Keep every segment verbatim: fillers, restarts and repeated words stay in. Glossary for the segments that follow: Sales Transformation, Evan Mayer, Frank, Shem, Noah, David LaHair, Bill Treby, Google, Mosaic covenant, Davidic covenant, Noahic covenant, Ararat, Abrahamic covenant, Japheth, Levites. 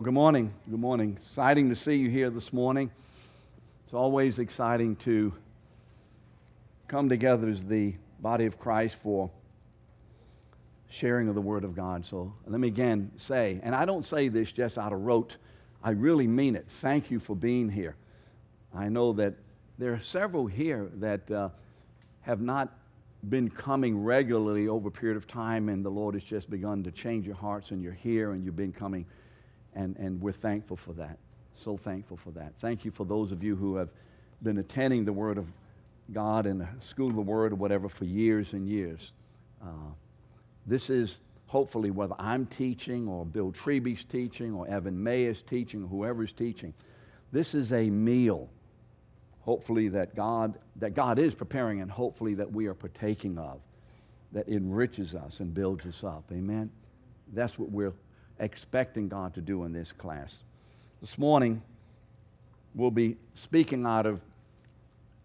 Good morning. Good morning. Exciting to see you here this morning. It's always exciting to come together as the body of Christ for sharing of the Word of God. So let me again say, and I don't say this just out of rote, I really mean it. Thank you for being here. I know that there are several here that uh, have not been coming regularly over a period of time, and the Lord has just begun to change your hearts, and you're here, and you've been coming. And, and we're thankful for that, so thankful for that. Thank you for those of you who have been attending the Word of God and the School of the Word or whatever for years and years. Uh, this is hopefully whether I'm teaching or Bill Treby's teaching or Evan Mayer's teaching or whoever's teaching. This is a meal, hopefully, that God, that God is preparing and hopefully that we are partaking of, that enriches us and builds us up. Amen? That's what we're expecting God to do in this class. This morning, we'll be speaking out of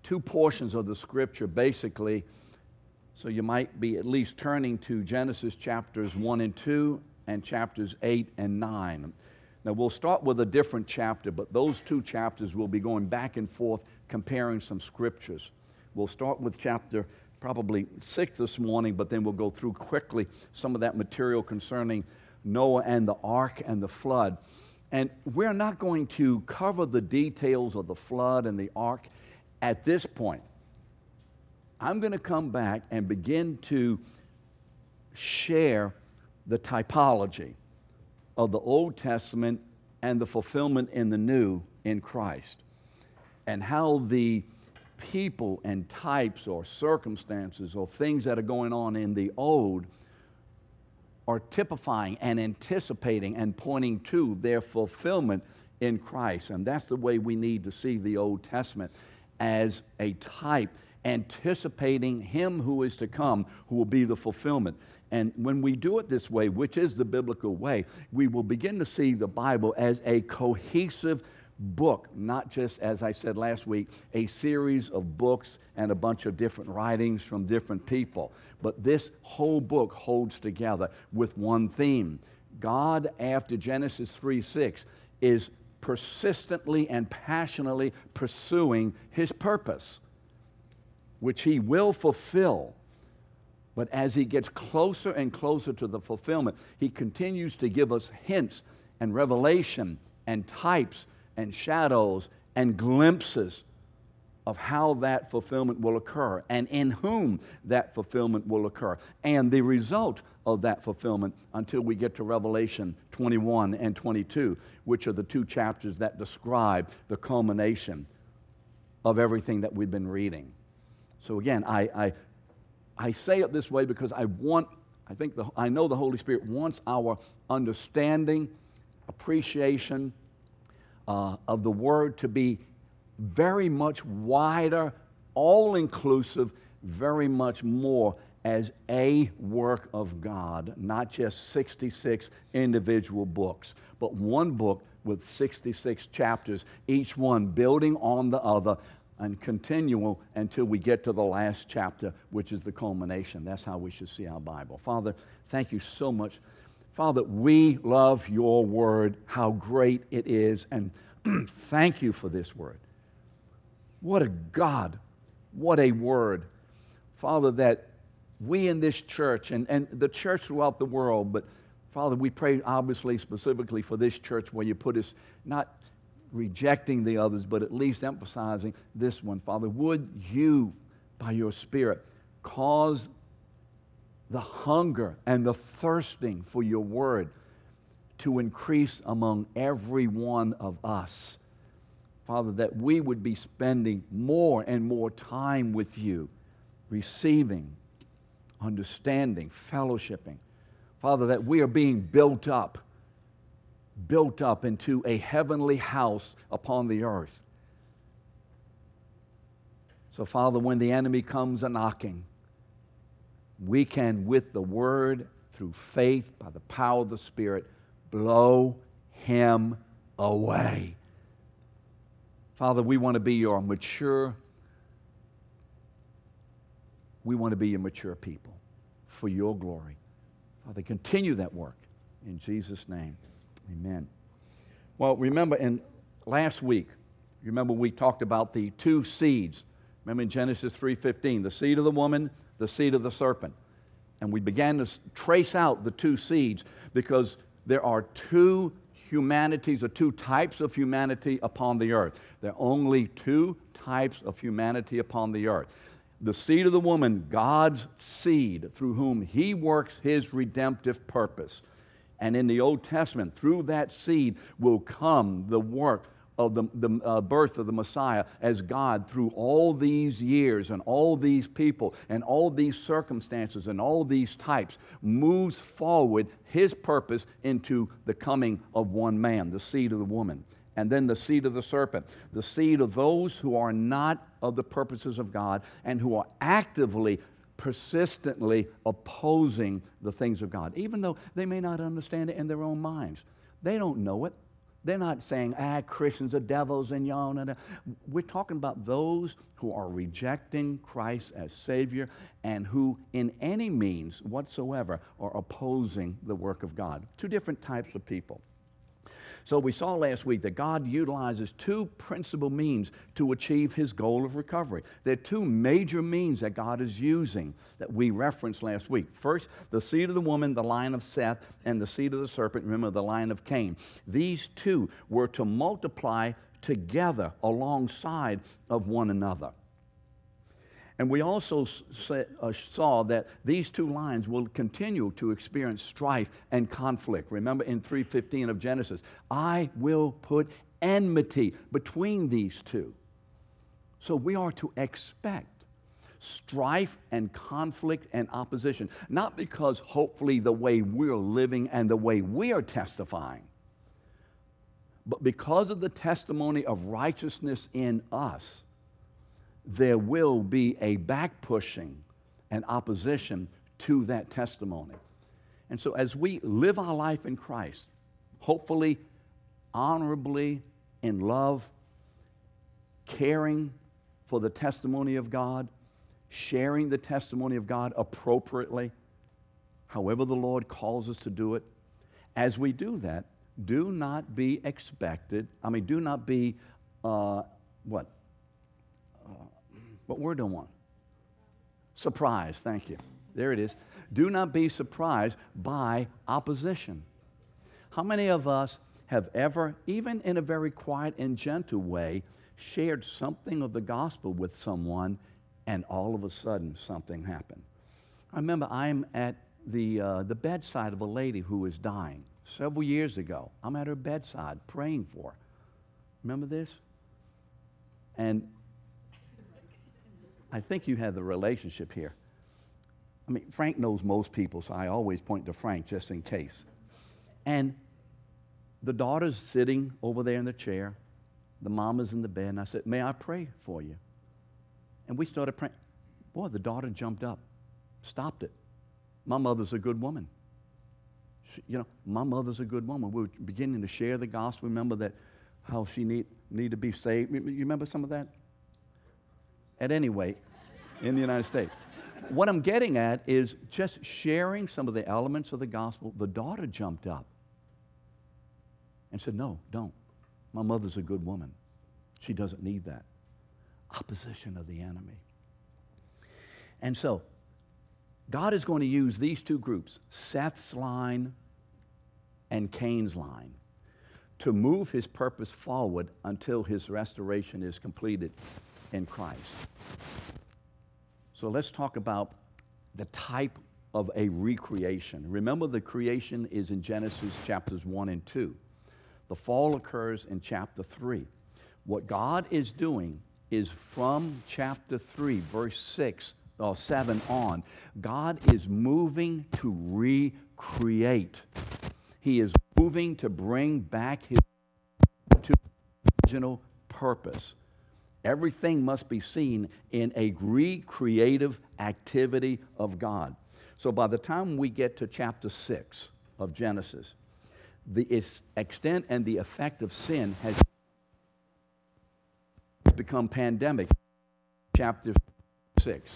two portions of the Scripture, basically, so you might be at least turning to Genesis chapters one and two and chapters eight and nine. Now, we'll start with a different chapter, but those two chapters will be going back and forth, comparing some Scriptures. We'll start with chapter probably six this morning, but then we'll go through quickly some of that material concerning Noah and the ark and the flood. And we're not going to cover the details of the flood and the ark at this point. I'm going to come back and begin to share the typology of the Old Testament and the fulfillment in the New in Christ, and how the people and types or circumstances or things that are going on in the Old are typifying and anticipating and pointing to their fulfillment in Christ. And that's the way we need to see the Old Testament, as a type anticipating Him who is to come, who will be the fulfillment. And when we do it this way, which is the biblical way, we will begin to see the Bible as a cohesive book, not just, as I said last week, a series of books and a bunch of different writings from different people. But this whole book holds together with one theme. God, after Genesis three six, is persistently and passionately pursuing His purpose, which He will fulfill. But as He gets closer and closer to the fulfillment, He continues to give us hints and revelation and types and shadows and glimpses of how that fulfillment will occur, and in whom that fulfillment will occur, and the result of that fulfillment, until we get to Revelation twenty-one and twenty-two, which are the two chapters that describe the culmination of everything that we've been reading. So again, I I, I say it this way because I want, I think the, I know the Holy Spirit wants our understanding, appreciation, Uh, of the Word to be very much wider, all-inclusive, very much more as a work of God, not just sixty-six individual books, but one book with sixty-six chapters, each one building on the other and continual until we get to the last chapter, which is the culmination. That's how we should see our Bible. Father, thank you so much. Father, we love your Word, how great it is, and thank you for this Word. What a God, what a Word. Father, that we in this church, and, and the church throughout the world, but Father, we pray obviously specifically for this church where you put us, not rejecting the others, but at least emphasizing this one. Father, would you, by your Spirit, cause the hunger and the thirsting for your Word to increase among every one of us. Father, that we would be spending more and more time with you, receiving, understanding, fellowshipping. Father, that we are being built up, built up into a heavenly house upon the earth. So, Father, when the enemy comes a-knocking, we can, with the Word, through faith, by the power of the Spirit, blow him away. Father, we want to be your mature, we want to be your mature people for your glory. Father, continue that work. In Jesus' name, amen. Well, remember in last week, remember we talked about the two seeds. Remember in Genesis three fifteen, the seed of the woman, the seed of the serpent. And we began to trace out the two seeds because there are two humanities or two types of humanity upon the earth. There are only two types of humanity upon the earth. The seed of the woman, God's seed, through whom He works His redemptive purpose. And in the Old Testament, through that seed will come the work of the, the uh, birth of the Messiah as God through all these years and all these people and all these circumstances and all these types moves forward His purpose into the coming of one man, the seed of the woman. And then the seed of the serpent, the seed of those who are not of the purposes of God and who are actively, persistently opposing the things of God, even though they may not understand it in their own minds. They don't know it. They're not saying, ah, Christians are devils and y'all. We're talking about those who are rejecting Christ as Savior and who in any means whatsoever are opposing the work of God. Two different types of people. So we saw last week that God utilizes two principal means to achieve His goal of recovery. There are two major means that God is using that we referenced last week. First, the seed of the woman, the line of Seth, and the seed of the serpent, remember, the line of Cain. These two were to multiply together alongside of one another. And we also saw that these two lines will continue to experience strife and conflict. Remember in three fifteen of Genesis, I will put enmity between these two. So we are to expect strife and conflict and opposition, not because hopefully the way we're living and the way we are testifying, but because of the testimony of righteousness in us. There will be a back pushing and opposition to that testimony. And so as we live our life in Christ, hopefully, honorably, in love, caring for the testimony of God, sharing the testimony of God appropriately, however the Lord calls us to do it, as we do that, do not be expected, I mean, do not be, uh, what? What word do I want? Surprise, thank you. There it is. Do not be surprised by opposition. How many of us have ever, even in a very quiet and gentle way, shared something of the gospel with someone and all of a sudden something happened? I remember I'm at the, uh, the bedside of a lady who is dying several years ago. I'm at her bedside praying for her. Remember this? And I think you had the relationship here. I mean, Frank knows most people, so I always point to Frank just in case. And the daughter's sitting over there in the chair. The mama's in the bed. And I said, may I pray for you? And we started praying. Boy, the daughter jumped up, stopped it. My mother's a good woman. She, you know, my mother's a good woman. We were beginning to share the gospel. Remember that how she need, need to be saved. You remember some of that? At any rate, in the United States. What I'm getting at is just sharing some of the elements of the gospel. The daughter jumped up and said, no, don't. My mother's a good woman. She doesn't need that. Opposition of the enemy. And so, God is going to use these two groups, Seth's line and Cain's line, to move His purpose forward until His restoration is completed in Christ. So let's talk about the type of a recreation. Remember, the creation is in Genesis chapters one and two. The fall occurs in chapter three. What God is doing is from chapter three, verse six or seven on, God is moving to recreate. He is moving to bring back His to original purpose. Everything must be seen in a recreative activity of God. So by the time we get to chapter six of Genesis, the extent and the effect of sin has become pandemic. Chapter six.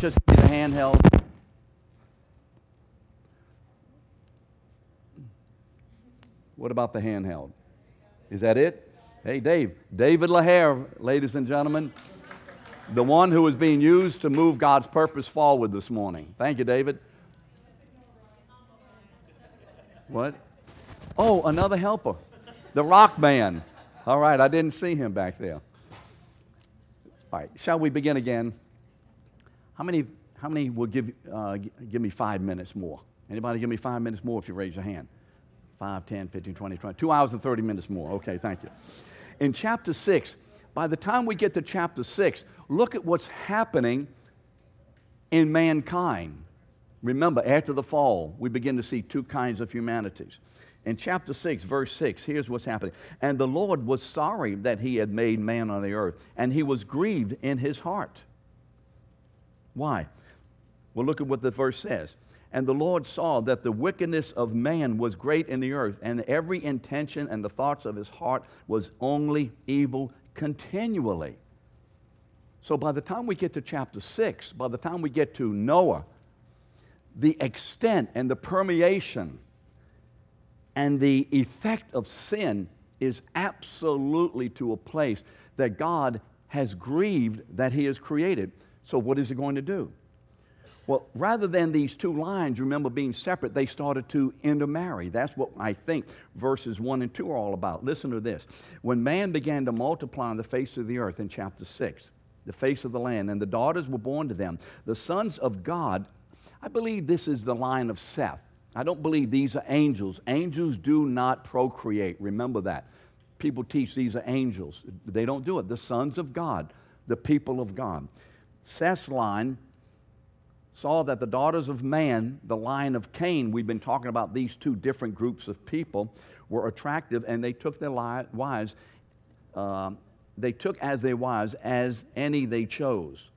Just give you the handheld. What about the handheld? Is that it? Hey, Dave. David LaHair, ladies and gentlemen. The one who was being used to move God's purpose forward this morning. Thank you, David. What? Oh, another helper. The rock man. All right, I didn't see him back there. All right, shall we begin again? How many How many will give, uh, give me five minutes more? Anybody give me five minutes more if you raise your hand? five, ten, fifteen, twenty, twenty. Two hours and thirty minutes more. Okay, thank you. In chapter six, by the time we get to chapter six, look at what's happening in mankind. Remember, after the fall, we begin to see two kinds of humanities. In chapter six, verse six, here's what's happening. And the Lord was sorry that he had made man on the earth, and he was grieved in his heart. Why? Well, look at what the verse says. And the Lord saw that the wickedness of man was great in the earth, and every intention and the thoughts of his heart was only evil continually. So by the time we get to chapter six, by the time we get to Noah, the extent and the permeation and the effect of sin is absolutely to a place that God has grieved that he has created. So what is he going to do? Well, rather than these two lines, remember, being separate, they started to intermarry. That's what I think verses one and two are all about. Listen to this. When man began to multiply on the face of the earth in chapter six, the face of the land, and the daughters were born to them, the sons of God, I believe this is the line of Seth. I don't believe these are angels. Angels do not procreate. Remember that. People teach these are angels. They don't do it. The sons of God, the people of God. Seth's line saw that the daughters of man, the line of Cain, we've been talking about these two different groups of people, were attractive, and they took their wives, uh, they took as their wives as any they chose.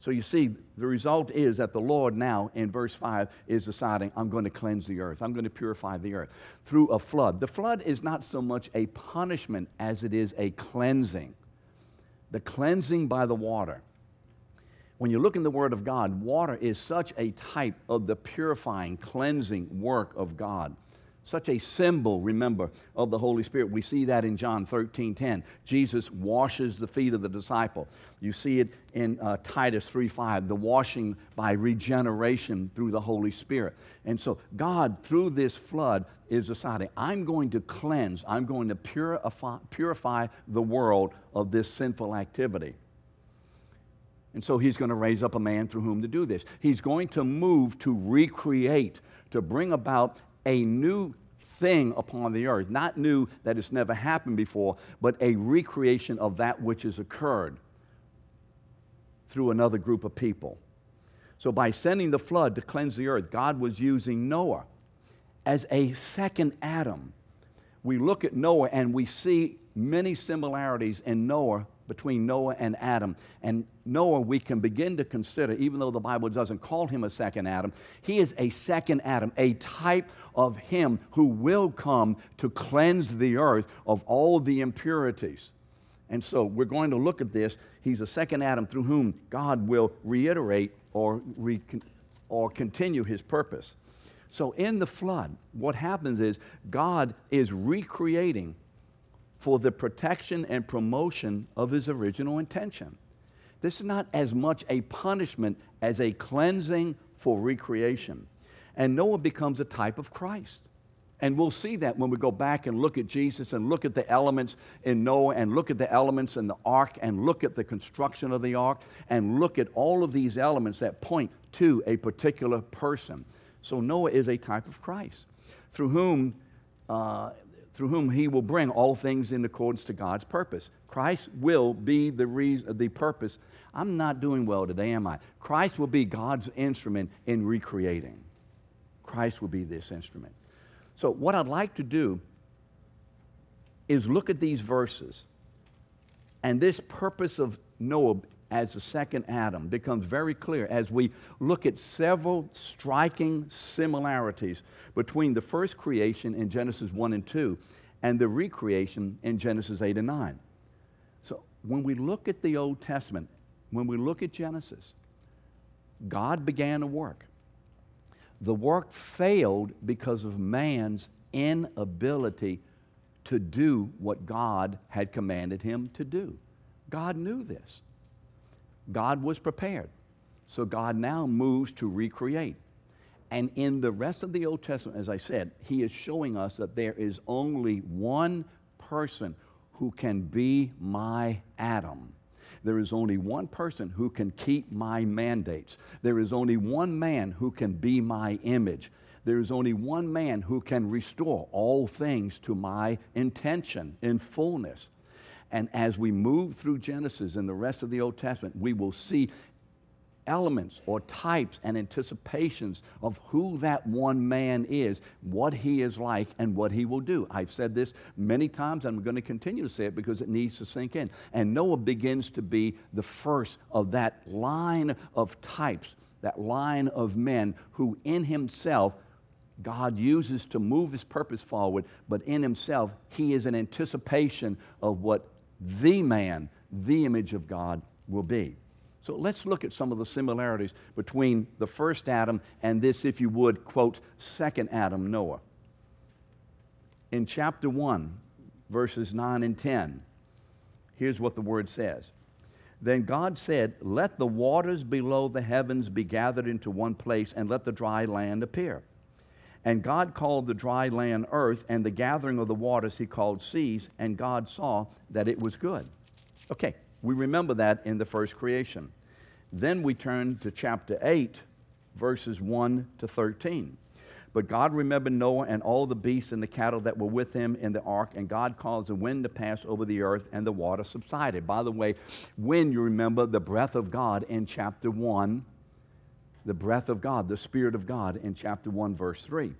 So you see, the result is that the Lord now, in verse five, is deciding, I'm going to cleanse the earth. I'm going to purify the earth through a flood. The flood is not so much a punishment as it is a cleansing. The cleansing by the water. When you look in the Word of God, water is such a type of the purifying, cleansing work of God. Such a symbol, remember, of the Holy Spirit. We see that in John thirteen ten. Jesus washes the feet of the disciple. You see it in uh, Titus three five, the washing by regeneration through the Holy Spirit. And so God, through this flood, is deciding, I'm going to cleanse, I'm going to purify, purify the world of this sinful activity. And so he's going to raise up a man through whom to do this. He's going to move to recreate, to bring about a new thing upon the earth, not new that it's never happened before, but a recreation of that which has occurred through another group of people. So by sending the flood to cleanse the earth, God was using Noah as a second Adam. We look at Noah and we see many similarities in Noah between Noah and Adam. And Noah, we can begin to consider, even though the Bible doesn't call him a second Adam, he is a second Adam, a type of him who will come to cleanse the earth of all the impurities. And so we're going to look at this. He's a second Adam through whom God will reiterate or, re- or continue his purpose. So in the flood, what happens is God is recreating for the protection and promotion of his original intention. This is not as much a punishment as a cleansing for recreation. And Noah becomes a type of Christ. And we'll see that when we go back and look at Jesus and look at the elements in Noah and look at the elements in the ark and look at the construction of the ark and look at all of these elements that point to a particular person. So Noah is a type of Christ through whom uh, through whom he will bring all things in accordance to God's purpose. Christ will be the reason, the purpose. I'm not doing well today, am I? Christ will be God's instrument in recreating. Christ will be this instrument. So what I'd like to do is look at these verses, and this purpose of Noah as the second Adam becomes very clear as we look at several striking similarities between the first creation in Genesis one and two and the recreation in Genesis eight and nine. So when we look at the Old Testament, when we look at Genesis, God began a work. The work failed because of man's inability to do what God had commanded him to do. God knew this. God was prepared. So God now moves to recreate. And in the rest of the Old Testament, as I said, he is showing us that there is only one person who can be my Adam. There is only one person who can keep my mandates. There is only one man who can be my image. There is only one man who can restore all things to my intention in fullness. And as we move through Genesis and the rest of the Old Testament, we will see elements or types and anticipations of who that one man is, what he is like, and what he will do. I've said this many times, and I'm going to continue to say it because it needs to sink in. And Noah begins to be the first of that line of types, that line of men who in himself God uses to move his purpose forward, but in himself he is an anticipation of what the man, the image of God, will be. So let's look at some of the similarities between the first Adam and this, if you would, quote, second Adam, Noah. In chapter one, verses nine and ten, here's what the word says. Then God said, "Let the waters below the heavens be gathered into one place, and let the dry land appear." And God called the dry land earth, and the gathering of the waters he called seas, and God saw that it was good. Okay. We remember that in the first creation. Then we turn to chapter eight, verses one to thirteen. But God remembered Noah and all the beasts and the cattle that were with him in the ark, and God caused the wind to pass over the earth, and the water subsided. By the way, when you remember the breath of God in chapter one, the breath of God, the Spirit of God in chapter one, verse three.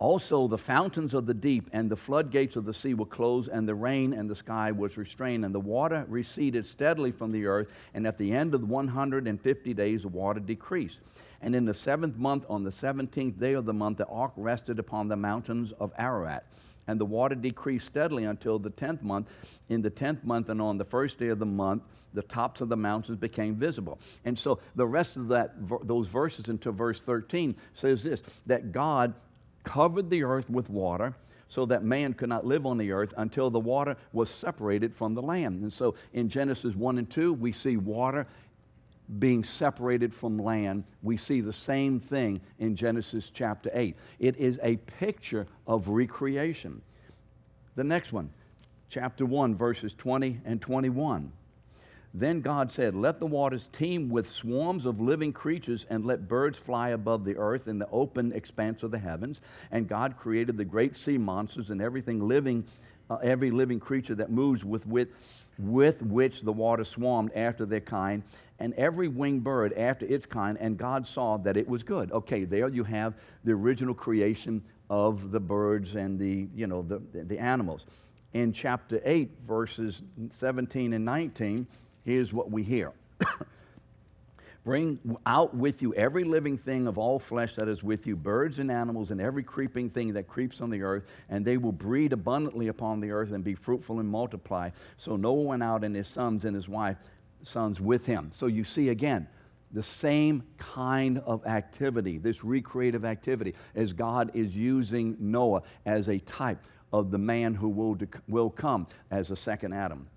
Also, the fountains of the deep and the floodgates of the sea were closed, and the rain and the sky was restrained, and the water receded steadily from the earth, and at the end of one hundred fifty days the water decreased. And in the seventh month, on the seventeenth day of the month, the ark rested upon the mountains of Ararat. And the water decreased steadily until the tenth month. In the tenth month and on the first day of the month, the tops of the mountains became visible. And so the rest of that, those verses until verse thirteen says this, that God covered the earth with water so that man could not live on the earth until the water was separated from the land. And so in Genesis one and two, we see water being separated from land. We see the same thing in Genesis chapter eight. It is a picture of recreation. The next one, chapter one, verses twenty and twenty-one. Then God said, "Let the waters teem with swarms of living creatures, and let birds fly above the earth in the open expanse of the heavens." And God created the great sea monsters and everything living, uh, every living creature that moves with, with, with which the water swarmed after their kind, and every winged bird after its kind, and God saw that it was good. Okay, there you have the original creation of the birds and the, you know, the, the animals. In chapter eight, verses seventeen and nineteen, here's what we hear. "Bring out with you every living thing of all flesh that is with you, birds and animals, and every creeping thing that creeps on the earth, and they will breed abundantly upon the earth and be fruitful and multiply." So Noah went out, and his sons and his wife, sons with him. So you see again the same kind of activity, this recreative activity, as God is using Noah as a type of the man who will, dec- will come as a second Adam.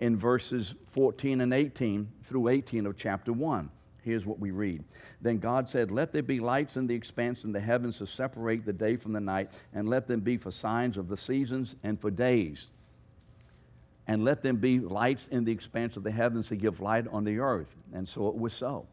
In verses fourteen and eighteen through eighteen of chapter one, here's what we read. Then God said, "Let there be lights in the expanse in the heavens to separate the day from the night, and let them be for signs of the seasons and for days. And let them be lights in the expanse of the heavens to give light on the earth." And so it was so.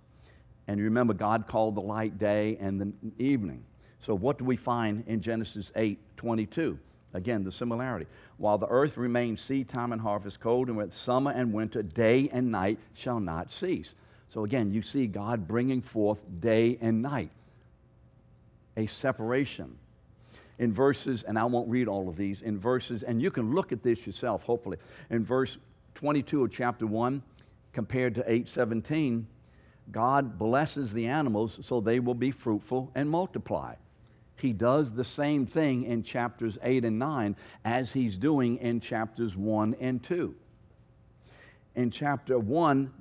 And you remember, God called the light day and the evening. So what do we find in Genesis eight twenty-two? Again, the similarity. "While the earth remains seed time and harvest, cold and wet, summer and winter, day and night shall not cease." So again, you see God bringing forth day and night, a separation. In verses, and I won't read all of these, in verses, and you can look at this yourself, hopefully. In verse twenty-two of chapter one, compared to eight seventeen, God blesses the animals so they will be fruitful and multiply. He does the same thing in chapters eight and nine as he's doing in chapters one and two. In chapter one,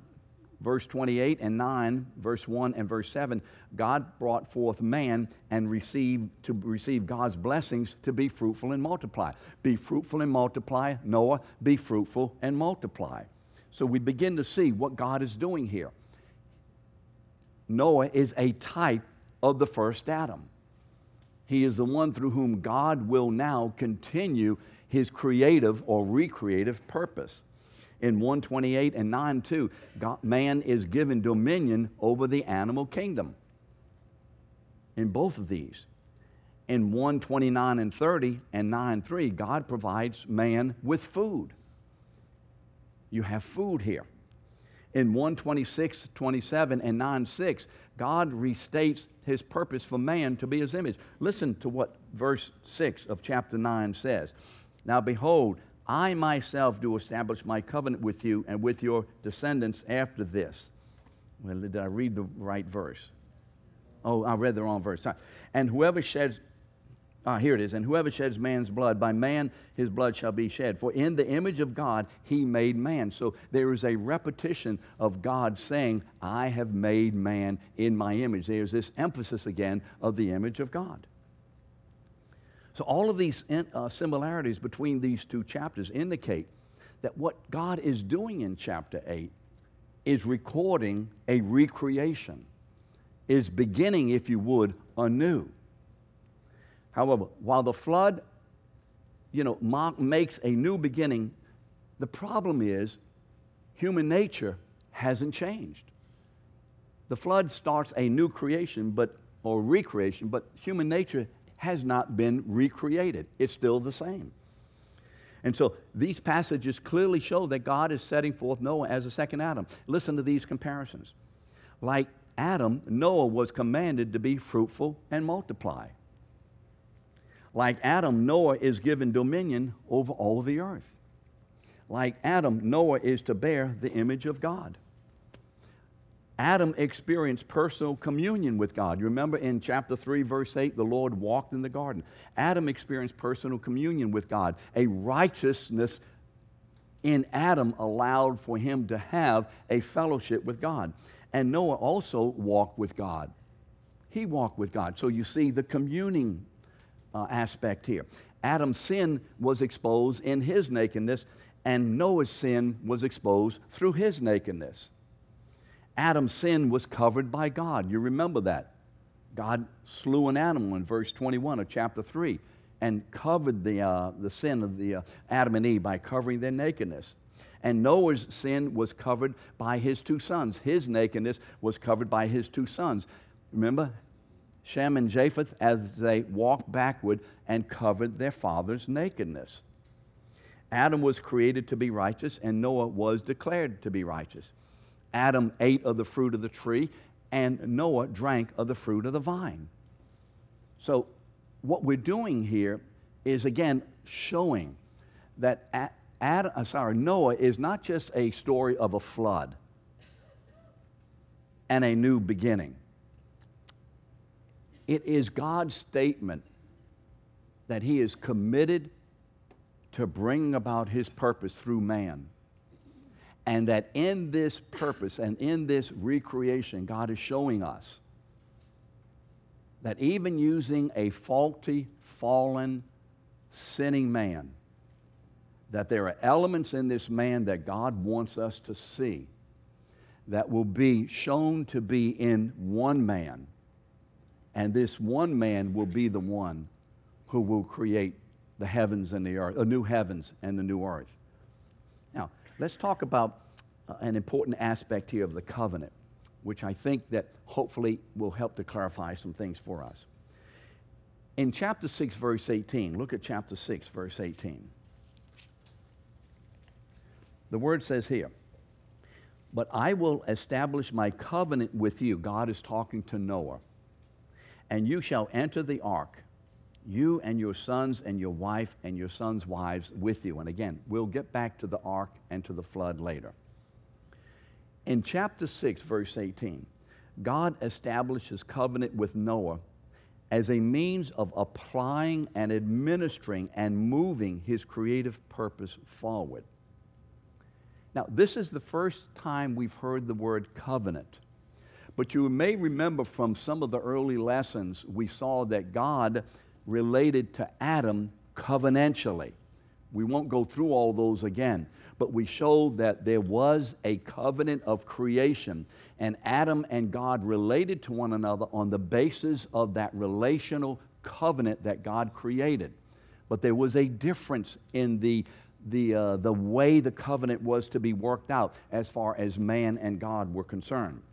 verse twenty-eight and nine, verse one and verse seven, God brought forth man and received to receive God's blessings to be fruitful and multiply. Be fruitful and multiply, Noah, be fruitful and multiply. So we begin to see what God is doing here. Noah is a type of the first Adam. He is the one through whom God will now continue his creative or recreative purpose. In one twenty-eight and nine two, God, man is given dominion over the animal kingdom. In both of these. In one twenty-nine and thirty and nine three, God provides man with food. You have food here. In one twenty-six, twenty-seven, and nine six, God restates his purpose for man to be his image. Listen to what verse six of chapter nine says. Now behold, I myself do establish my covenant with you and with your descendants after this. Well, did I read the right verse? Oh, I read the wrong verse. Sorry. And whoever sheds, ah, here it is, and whoever sheds man's blood, by man his blood shall be shed. For in the image of God he made man. So there is a repetition of God saying, I have made man in my image. There's this emphasis again of the image of God. So all of these uh, similarities between these two chapters indicate that what God is doing in chapter eight is recording a recreation, is beginning, if you would, anew. However, while the flood, you know, mock, makes a new beginning, the problem is human nature hasn't changed. The flood starts a new creation, but or recreation, but human nature has not been recreated. It's still the same. And so these passages clearly show that God is setting forth Noah as a second Adam. Listen to these comparisons. Like Adam, Noah was commanded to be fruitful and multiply. Like Adam, Noah is given dominion over all the earth. Like Adam, Noah is to bear the image of God. Adam experienced personal communion with God. You remember in chapter three, verse eight, the Lord walked in the garden. Adam experienced personal communion with God. A righteousness in Adam allowed for him to have a fellowship with God. And Noah also walked with God. He walked with God. So you see the communing uh, aspect here. Adam's sin was exposed in his nakedness, and Noah's sin was exposed through his nakedness. Adam's sin was covered by God. You remember that. God slew an animal in verse twenty-one of chapter three and covered the, uh, the sin of the, uh, Adam and Eve by covering their nakedness. And Noah's sin was covered by his two sons. His nakedness was covered by his two sons. Remember Shem and Japheth as they walked backward and covered their father's nakedness. Adam was created to be righteous, and Noah was declared to be righteous. Adam ate of the fruit of the tree, and Noah drank of the fruit of the vine. So what we're doing here is, again, showing that Adam, sorry, Noah is not just a story of a flood and a new beginning. It is God's statement that he is committed to bringing about his purpose through man. And that in this purpose and in this recreation, God is showing us that even using a faulty, fallen, sinning man, that there are elements in this man that God wants us to see that will be shown to be in one man. And this one man will be the one who will create the heavens and the earth, the new heavens and the new earth. Now, let's talk about uh, an important aspect here of the covenant, which I think that hopefully will help to clarify some things for us. In chapter six, verse eighteen, look at chapter six, verse eighteen. The word says here, but I will establish my covenant with you. God is talking to Noah. And you shall enter the ark, you and your sons and your wife and your sons' wives with you. And again, we'll get back to the ark and to the flood later. In chapter six, verse eighteen, God establishes covenant with Noah as a means of applying and administering and moving his creative purpose forward. Now, this is the first time we've heard the word covenant. But you may remember from some of the early lessons, we saw that God related to Adam covenantally. We won't go through all those again, but we showed that there was a covenant of creation, and Adam and God related to one another on the basis of that relational covenant that God created. But there was a difference in the the uh, the way the covenant was to be worked out as far as man and God were concerned.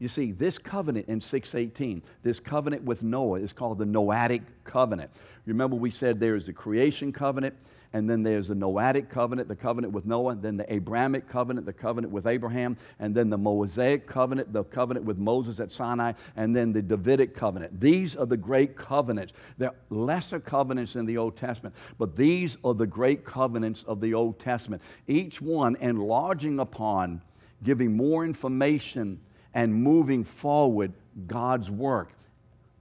You see, this covenant in six eighteen, this covenant with Noah is called the Noahic covenant. Remember we said there is the creation covenant, and then there's the Noahic covenant, the covenant with Noah, then the Abrahamic covenant, the covenant with Abraham, and then the Mosaic covenant, the covenant with Moses at Sinai, and then the Davidic covenant. These are the great covenants. There are lesser covenants in the Old Testament, but these are the great covenants of the Old Testament. Each one enlarging upon, giving more information and moving forward God's work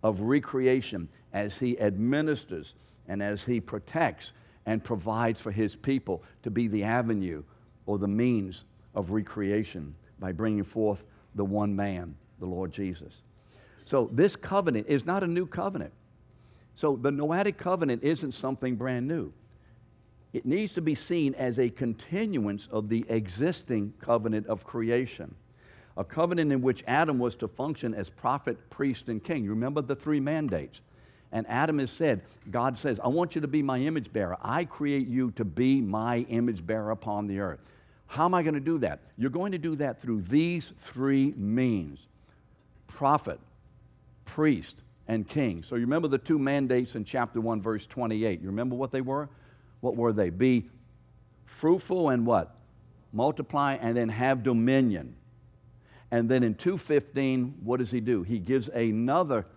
of recreation as He administers and as He protects and provides for His people to be the avenue or the means of recreation by bringing forth the one man, the Lord Jesus. So this covenant is not a new covenant. So the Noahic covenant isn't something brand new. It needs to be seen as a continuance of the existing covenant of creation. A covenant in which Adam was to function as prophet, priest, and king. You remember the three mandates. And Adam is said, God says, I want you to be my image bearer. I create you to be my image bearer upon the earth. How am I going to do that? You're going to do that through these three means: prophet, priest, and king. So you remember the two mandates in chapter one, verse twenty-eight. You remember what they were? What were they? Be fruitful and what? Multiply, and then have dominion. And then in two fifteen, what does he do? He gives another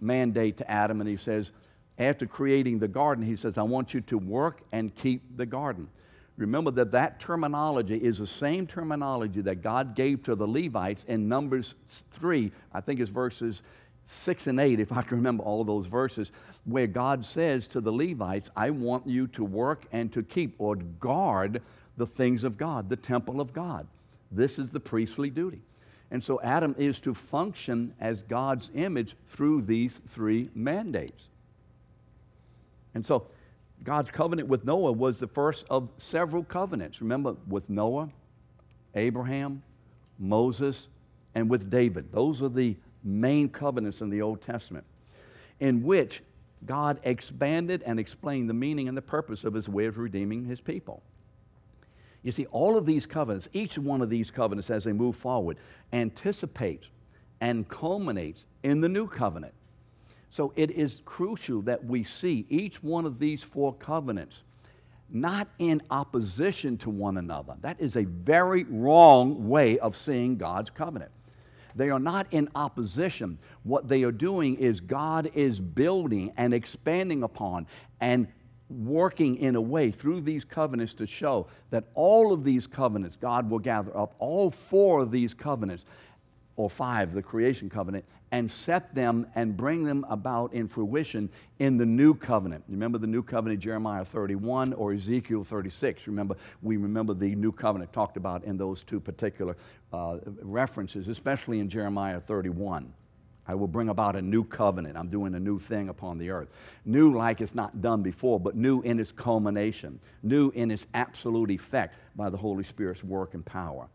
mandate to Adam, and he says, after creating the garden, he says, I want you to work and keep the garden. Remember that that terminology is the same terminology that God gave to the Levites in Numbers three, I think it's verses six and eight, if I can remember all those verses, where God says to the Levites, I want you to work and to keep or guard the things of God, the temple of God. This is the priestly duty. And so Adam is to function as God's image through these three mandates. And so God's covenant with Noah was the first of several covenants. Remember, with Noah, Abraham, Moses, and with David. Those are the main covenants in the Old Testament in which God expanded and explained the meaning and the purpose of His way of redeeming His people. You see, all of these covenants, each one of these covenants as they move forward, anticipates and culminates in the new covenant. So it is crucial that we see each one of these four covenants not in opposition to one another. That is a very wrong way of seeing God's covenant. They are not in opposition. What they are doing is God is building and expanding upon and working in a way through these covenants to show that all of these covenants, God will gather up all four of these covenants, or five, the creation covenant, and set them and bring them about in fruition in the new covenant. Remember the new covenant, Jeremiah thirty-one or Ezekiel thirty-six. Remember, we remember the new covenant talked about in those two particular uh, references, especially in Jeremiah thirty-one. I will bring about a new covenant. I'm doing a new thing upon the earth. New like it's not done before, but new in its culmination, new in its absolute effect by the Holy Spirit's work and power.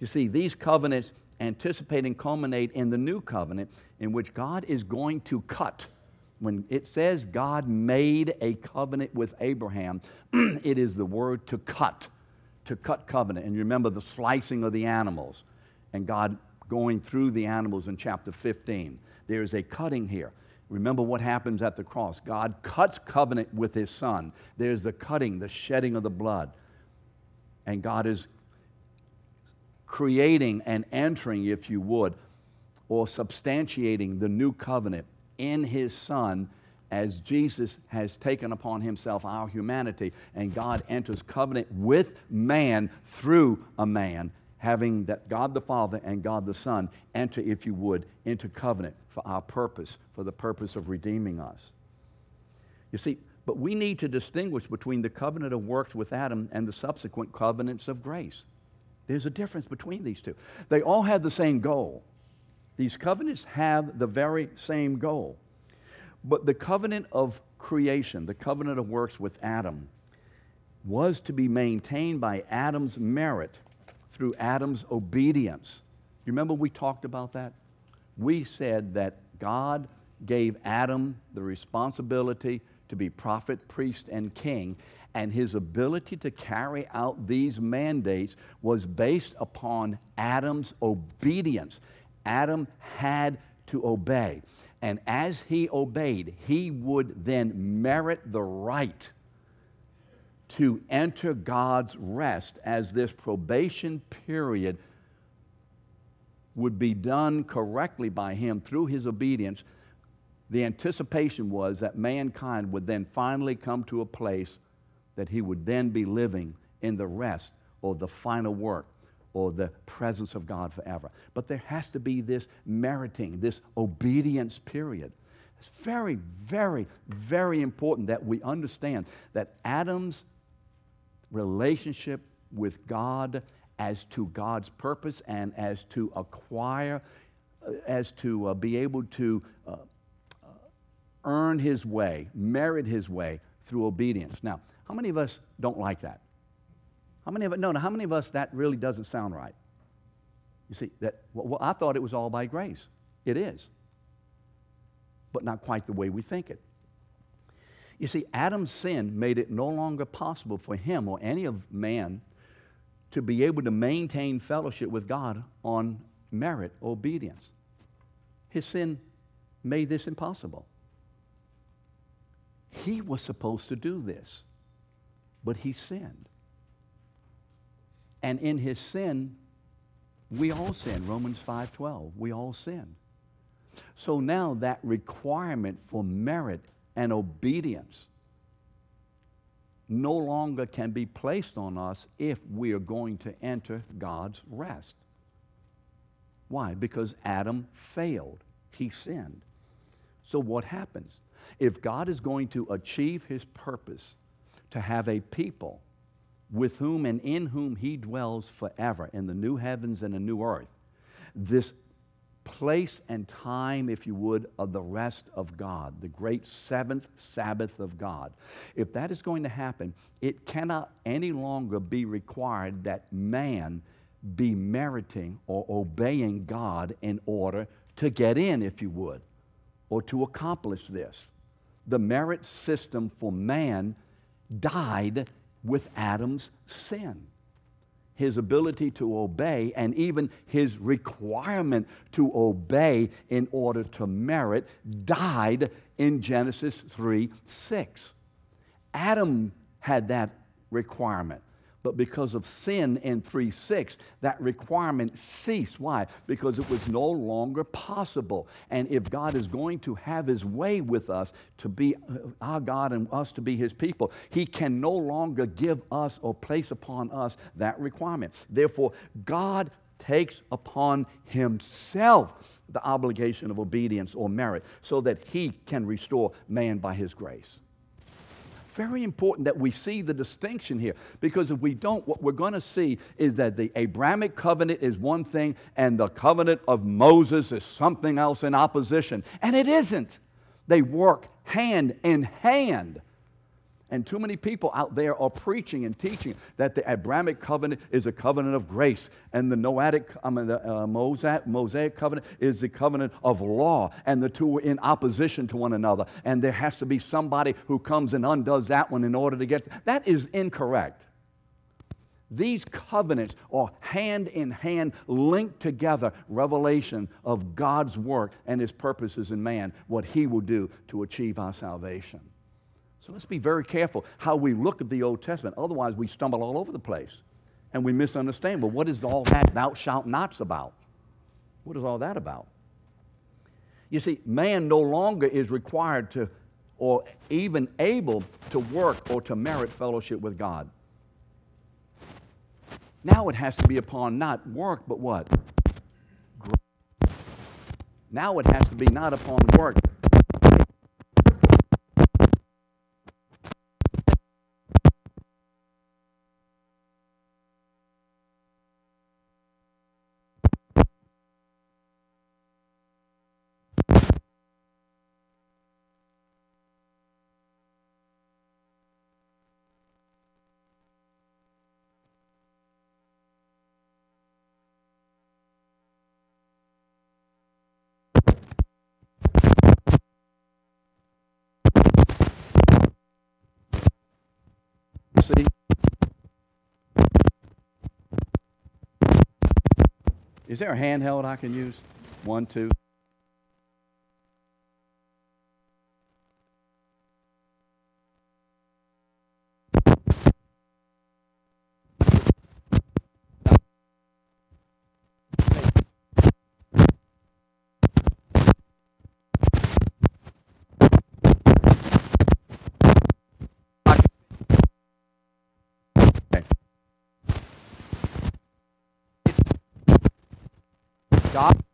You see, these covenants anticipate and culminate in the new covenant in which God is going to cut. When it says God made a covenant with Abraham, it is the word to cut, to cut covenant. And you remember the slicing of the animals, and God going through the animals in chapter fifteen. There is a cutting here. Remember what happens at the cross. God cuts covenant with His Son. There's the cutting, the shedding of the blood. And God is creating and entering, if you would, or substantiating the new covenant in His Son as Jesus has taken upon Himself our humanity. And God enters covenant with man through a man, having that God the Father and God the Son enter, if you would, into covenant for our purpose, for the purpose of redeeming us. You see, But we need to distinguish between the covenant of works with Adam and the subsequent covenants of grace. There's a difference between these two. They all have the same goal. These covenants have the very same goal. But the covenant of creation, the covenant of works with Adam, was to be maintained by Adam's merit through Adam's obedience. You remember we talked about that? We said that God gave Adam the responsibility to be prophet, priest, and king, and his ability to carry out these mandates was based upon Adam's obedience. Adam had to obey, and as he obeyed, he would then merit the right to enter God's rest, as this probation period would be done correctly by him through his obedience. The anticipation was that mankind would then finally come to a place that he would then be living in the rest or the final work or the presence of God forever. But there has to be this meriting, this obedience period. It's very, very, very important that we understand that Adam's relationship with God as to God's purpose and as to acquire, as to uh, be able to uh, earn his way, merit his way through obedience. Now, how many of us don't like that? How many of no, no, how many of us that really doesn't sound right? You see, that well, I thought it was all by grace. It is, but not quite the way we think it. You see, Adam's sin made it no longer possible for him or any of man to be able to maintain fellowship with God on merit, obedience. His sin made this impossible. He was supposed to do this, but he sinned. And in his sin, we all sin. Romans five twelve, we all sin. So now that requirement for merit and obedience no longer can be placed on us if we are going to enter God's rest. Why? Because Adam failed. He sinned. So what happens? If God is going to achieve his purpose to have a people with whom and in whom he dwells forever in the new heavens and the new earth, this place and time, if you would, of the rest of God, the great seventh Sabbath of God, if that is going to happen, it cannot any longer be required that man be meriting or obeying God in order to get in, if you would, or to accomplish this. The merit system for man died with Adam's sin. His ability to obey and even his requirement to obey in order to merit died in Genesis three six. Adam had that requirement, but because of sin in three six, that requirement ceased. Why? Because it was no longer possible. And if God is going to have his way with us, to be our God and us to be his people, he can no longer give us or place upon us that requirement. Therefore, God takes upon himself the obligation of obedience or merit so that he can restore man by his grace. Very important that we see the distinction here, because if we don't, what we're going to see is that the Abrahamic covenant is one thing and the covenant of Moses is something else in opposition. And it isn't. They work hand in hand. And too many people out there are preaching and teaching that the Abrahamic covenant is a covenant of grace, and the Noahic, I mean, the uh, Mosaic, Mosaic covenant is the covenant of law, and the two are in opposition to one another, and there has to be somebody who comes and undoes that one in order to get... That is incorrect. These covenants are hand in hand, linked together, revelation of God's work and his purposes in man, what he will do to achieve our salvation. So let's be very careful how we look at the Old Testament. Otherwise, we stumble all over the place and we misunderstand. Well, what is all that thou shalt nots about? What is all that about? You see, man no longer is required to or even able to work or to merit fellowship with God. Now it has to be upon not work, but what? Grace. Now it has to be not upon work, Is there a handheld I can use? One, two. God.